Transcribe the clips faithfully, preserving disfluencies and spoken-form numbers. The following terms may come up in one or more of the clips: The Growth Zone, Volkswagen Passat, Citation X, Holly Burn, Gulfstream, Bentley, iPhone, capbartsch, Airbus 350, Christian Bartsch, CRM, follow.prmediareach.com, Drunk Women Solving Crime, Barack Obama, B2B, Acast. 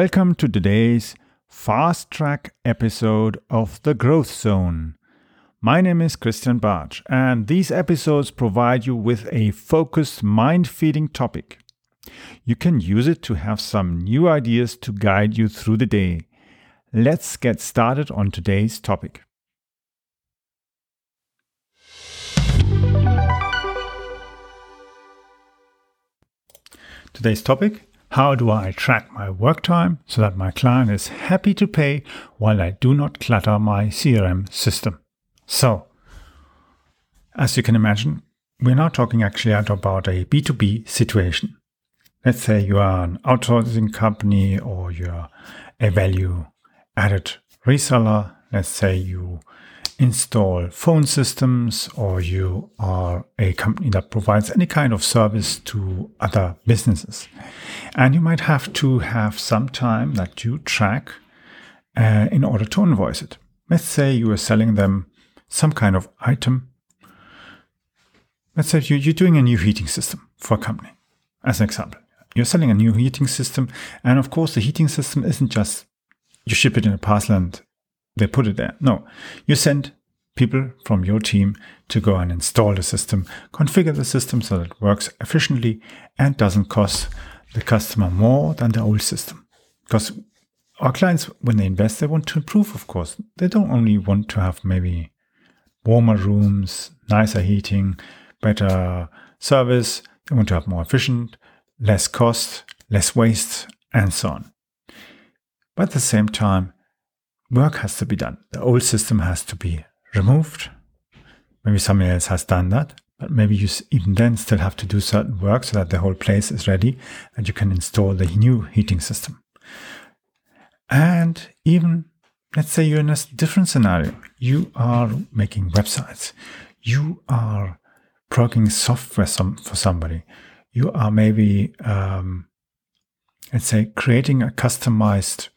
Welcome to today's Fast Track episode of The Growth Zone. My name is Christian Bartsch, and these episodes provide you with a focused, mind-feeding topic. You can use it to have some new ideas to guide you through the day. Let's get started on today's topic. Today's topic: how do I track my work time so that my client is happy to pay while I do not clutter my C R M system? So, as you can imagine, we're now talking actually about a B two B situation. Let's say you are an outsourcing company or you're a value-added reseller. Let's say you install phone systems or you are a company that provides any kind of service to other businesses. And you might have to have some time that you track uh, in order to invoice it. Let's say you are selling them some kind of item. Let's say you're doing a new heating system for a company, as an example. You're selling a new heating system, and of course the heating system isn't just you ship it in a parcel and they put it there. No, you send people from your team to go and install the system, configure the system so that it works efficiently and doesn't cost the customer more than the old system. Because our clients, when they invest, they want to improve, of course. They don't only want to have maybe warmer rooms, nicer heating, better service. They want to have more efficient, less cost, less waste, and so on. But at the same time, work has to be done. The old system has to be removed. Maybe somebody else has done that, but maybe you even then still have to do certain work so that the whole place is ready and you can install the new heating system. And even, let's say you're in a different scenario. You are making websites. You are programming software some, for somebody. You are maybe, um, let's say, creating a customized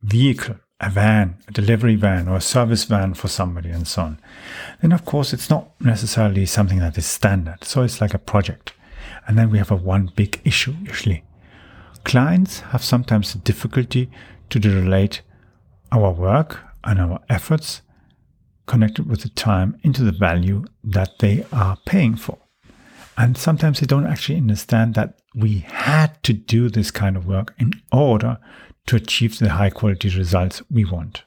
vehicle, a van, a delivery van or a service van for somebody and so on. Then, of course, it's not necessarily something that is standard. So it's like a project. And then we have a one big issue usually. Clients have sometimes the difficulty to relate our work and our efforts connected with the time into the value that they are paying for. And sometimes they don't actually understand that we had to do this kind of work in order to achieve the high quality results we want.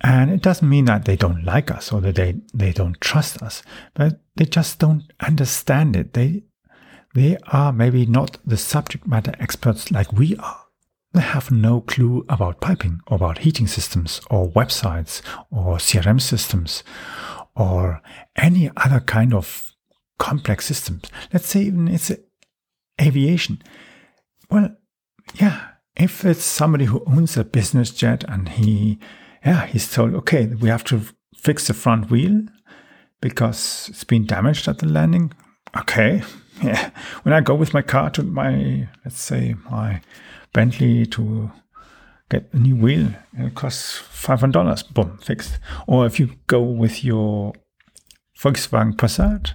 And it doesn't mean that they don't like us or that they, they don't trust us, but they just don't understand it. They, they are maybe not the subject matter experts like we are. They have no clue about piping, or about heating systems, or websites, or C R M systems, or any other kind of complex systems. Let's say even it's aviation. Well, yeah, if it's somebody who owns a business jet and he, yeah, he's told, okay, we have to fix the front wheel because it's been damaged at the landing. Okay, yeah. When I go with my car to my, let's say, my Bentley to get a new wheel, it costs five hundred dollars, boom, fixed. Or if you go with your Volkswagen Passat,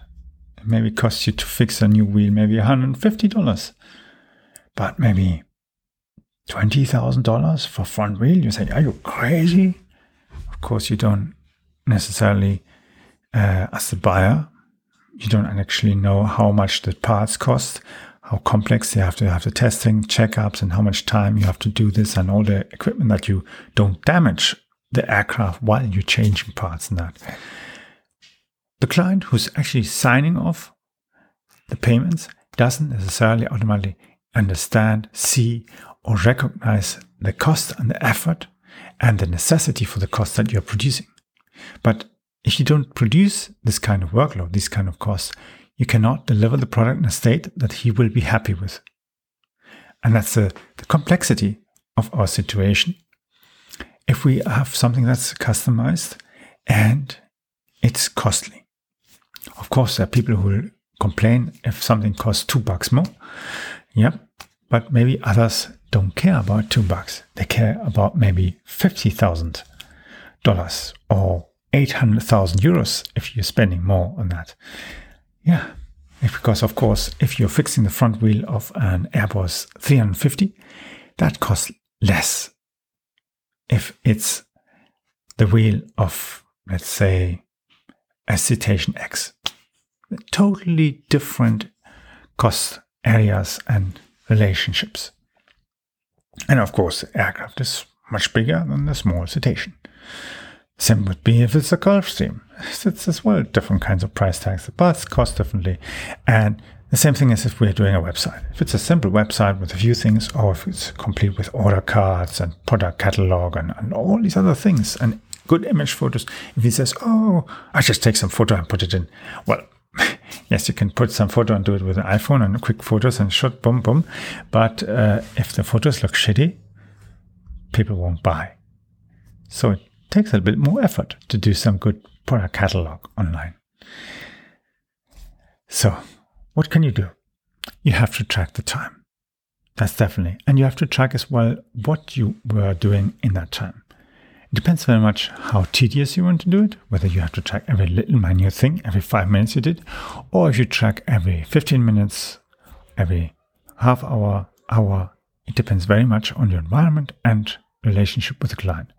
it maybe costs you to fix a new wheel, maybe one hundred fifty dollars. But maybe twenty thousand dollars for front wheel. You say, are you crazy? Of course, you don't necessarily, uh, as the buyer, you don't actually know how much the parts cost, how complex they have to have the testing, checkups, and how much time you have to do this, and all the equipment that you don't damage the aircraft while you're changing parts and that. The client who's actually signing off the payments doesn't necessarily automatically understand, see, or recognize the cost and the effort and the necessity for the cost that you're producing. But if you don't produce this kind of workload, this kind of cost, you cannot deliver the product in a state that he will be happy with. And that's the, the complexity of our situation. If we have something that's customized and it's costly. Of course, there are people who will complain if something costs two bucks more. Yep. But maybe others don't care about two bucks. They care about maybe fifty thousand dollars or eight hundred thousand euros if you're spending more on that. Yeah. Because, of course, if you're fixing the front wheel of an Airbus three fifty, that costs less if it's the wheel of, let's say, a Citation X. Totally different cost areas and relationships. And of course, the aircraft is much bigger than the small Citation. Same would be if it's a Gulfstream. It's as well different kinds of price tags. The parts cost differently. And the same thing as if we're doing a website. If it's a simple website with a few things, or if it's complete with order cards and product catalog and, and all these other things and good image photos. If he says, oh, I just take some photo and put it in. Well, yes, you can put some photo and do it with an iPhone and quick photos and shot, boom, boom. But uh, if the photos look shitty, people won't buy. So it takes a bit more effort to do some good product catalog online. So what can you do? You have to track the time. That's definitely. And you have to track as well what you were doing in that time. It depends very much how tedious you want to do it, whether you have to track every little minute thing, every five minutes you did, or if you track every fifteen minutes, every half hour, hour. It depends very much on your environment and relationship with the client.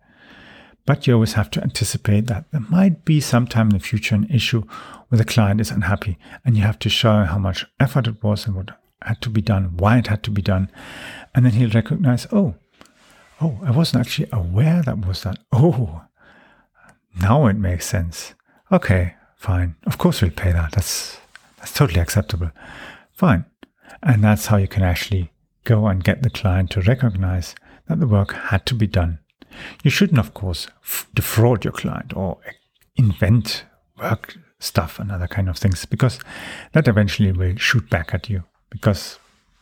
But you always have to anticipate that there might be sometime in the future an issue where the client is unhappy, and you have to show how much effort it was and what had to be done, why it had to be done. And then he'll recognize, oh, oh, I wasn't actually aware that was that. Oh, now it makes sense. Okay, fine. Of course we'll pay that. That's that's totally acceptable. Fine. And that's how you can actually go and get the client to recognize that the work had to be done. You shouldn't, of course, f- defraud your client or invent work stuff and other kind of things, because that eventually will shoot back at you, because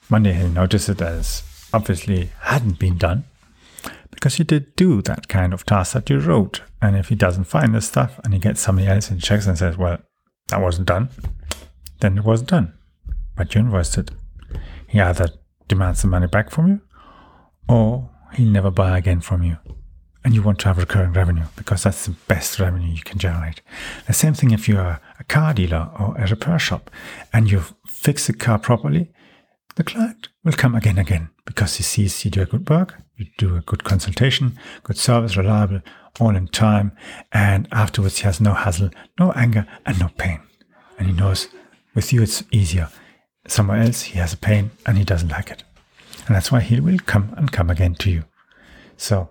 one day he'll notice it as obviously hadn't been done, because you did do that kind of task that you wrote. And if he doesn't find this stuff and he gets somebody else and checks and says, well, that wasn't done, then it wasn't done, but you invoiced it. He either demands the money back from you, or he'll never buy again from you. And you want to have recurring revenue, because that's the best revenue you can generate. The same thing if you're a car dealer or a repair shop and you fix the car properly, the client will come again and again, because he sees you do a good work, you do a good consultation, good service, reliable, all in time. And afterwards he has no hassle, no anger and no pain. And he knows with you it's easier. Somewhere else he has a pain and he doesn't like it. And that's why he will come and come again to you. So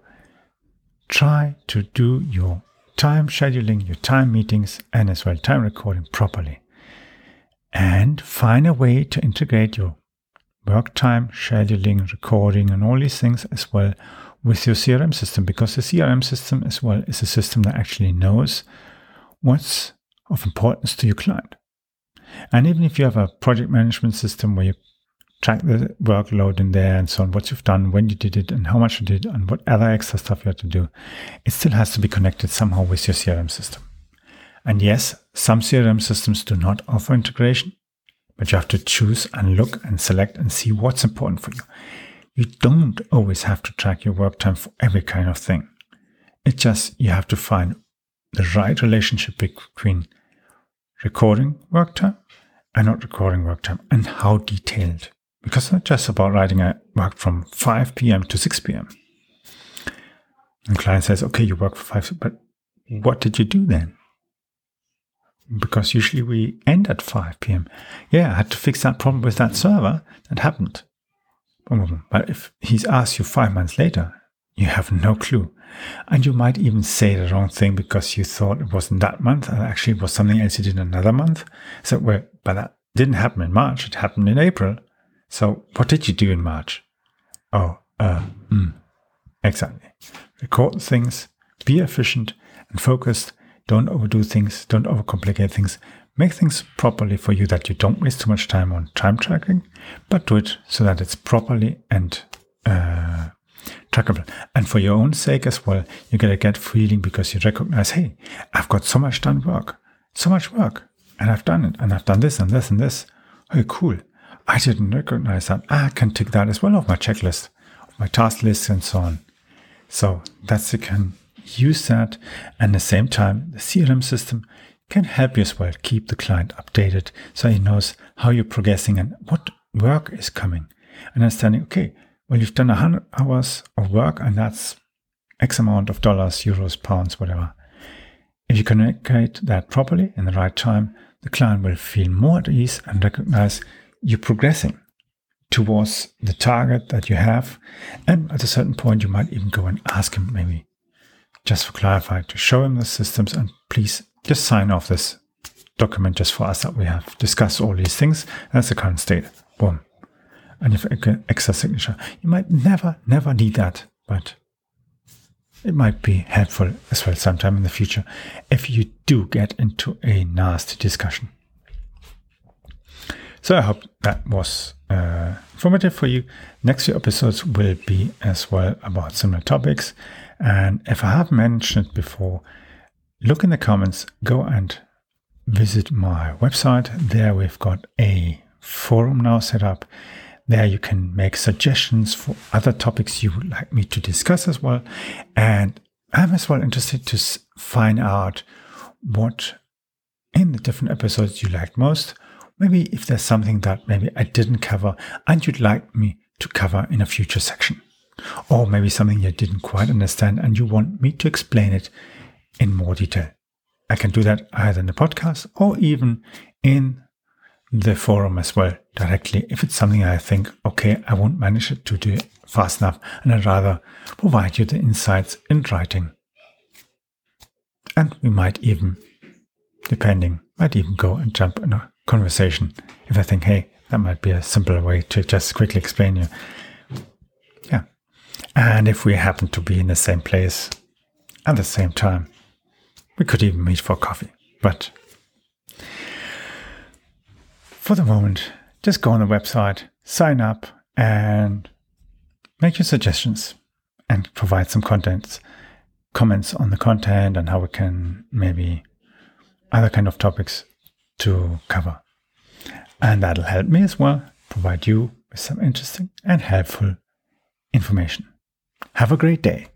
try to do your time scheduling, your time meetings, and as well time recording properly. And find a way to integrate your work time, scheduling, recording, and all these things as well with your C R M system, because the C R M system as well is a system that actually knows what's of importance to your client. And even if you have a project management system where you track the workload in there and so on, what you've done, when you did it, and how much you did, and what other extra stuff you had to do, it still has to be connected somehow with your C R M system. And yes, some C R M systems do not offer integration, but you have to choose and look and select and see what's important for you. You don't always have to track your work time for every kind of thing. It's just you have to find the right relationship between recording work time and not recording work time, and how detailed. Because it's not just about writing a work from five p.m. to six p.m. And the client says, okay, you work for five, but what did you do then? Because usually we end at five p.m. Yeah, I had to fix that problem with that server. That happened. But if he's asked you five months later, you have no clue. And you might even say the wrong thing because you thought it wasn't that month, and actually it was something else you did another month. So, well, but that didn't happen in March. It happened in April. So what did you do in March? Oh, uh, mm, exactly. Record things, be efficient and focused. Don't overdo things. Don't overcomplicate things. Make things properly for you, that you don't waste too much time on time tracking, but do it so that it's properly and uh, trackable. And for your own sake as well, you get a gut feeling, because you recognize, hey, I've got so much done work, so much work, and I've done it, and I've done this and this and this. Oh, cool. I didn't recognize that. I can tick that as well off my checklist, my task list, and so on. So that's, you can use that. And at the same time, the C R M system can help you as well keep the client updated, so he knows how you're progressing and what work is coming. Understanding, okay, well, you've done one hundred hours of work, and that's X amount of dollars, euros, pounds, whatever. If you communicate that properly in the right time, the client will feel more at ease and recognize you're progressing towards the target that you have. And at a certain point, you might even go and ask him, maybe just for clarify, to show him the systems and please just sign off this document just for us that we have discussed all these things. That's the current state. Boom. And if extra signature, you might never, never need that, but it might be helpful as well sometime in the future if you do get into a nasty discussion. So I hope that was uh, informative for you. Next few episodes will be as well about similar topics. And if I have mentioned it before, look in the comments, go and visit my website. There we've got a forum now set up. There you can make suggestions for other topics you would like me to discuss as well. And I'm as well interested to find out what in the different episodes you liked most. Maybe if there's something that maybe I didn't cover and you'd like me to cover in a future section. Or maybe something you didn't quite understand and you want me to explain it in more detail. I can do that either in the podcast or even in the forum as well directly if it's something I think, okay, I won't manage it to do it fast enough and I'd rather provide you the insights in writing. And we might even, depending, might even go and jump in a conversation if I think, hey, that might be a simpler way to just quickly explain you. Yeah. And if we happen to be in the same place at the same time, we could even meet for coffee. But for the moment, just go on the website, sign up and make your suggestions and provide some contents, comments on the content and how we can maybe other kind of topics to cover. And that'll help me as well, provide you with some interesting and helpful information. Have a great day.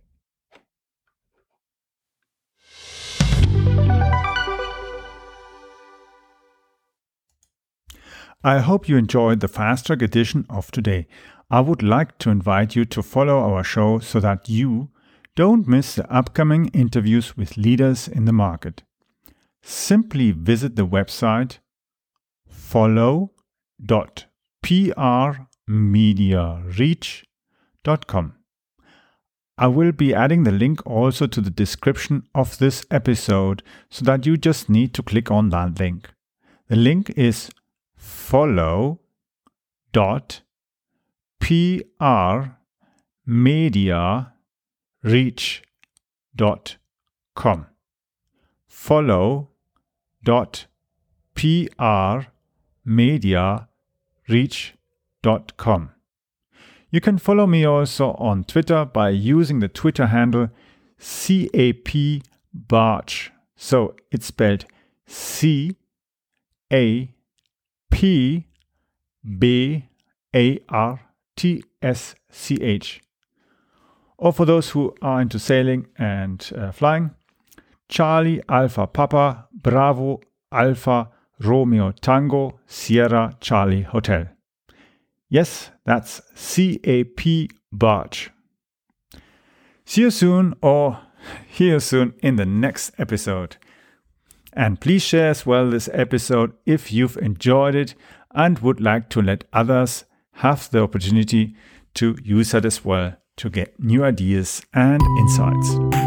I hope you enjoyed the Fast Track edition of today. I would like to invite you to follow our show so that you don't miss the upcoming interviews with leaders in the market. Simply visit the website follow dot p r media reach dot com. I will be adding the link also to the description of this episode so that you just need to click on that link. The link is follow dot p r media reach dot com. follow dot p r media reach dot com. You can follow me also on Twitter by using the Twitter handle capbartsch. So it's spelled C A P B A R T S C H. Or for those who are into sailing and uh, flying, Charlie Alpha Papa Bravo Alpha Romeo Tango Sierra Charlie Hotel. Yes, that's C A P Bartsch. See you soon, or hear you soon in the next episode. And please share as well this episode if you've enjoyed it and would like to let others have the opportunity to use it as well to get new ideas and insights.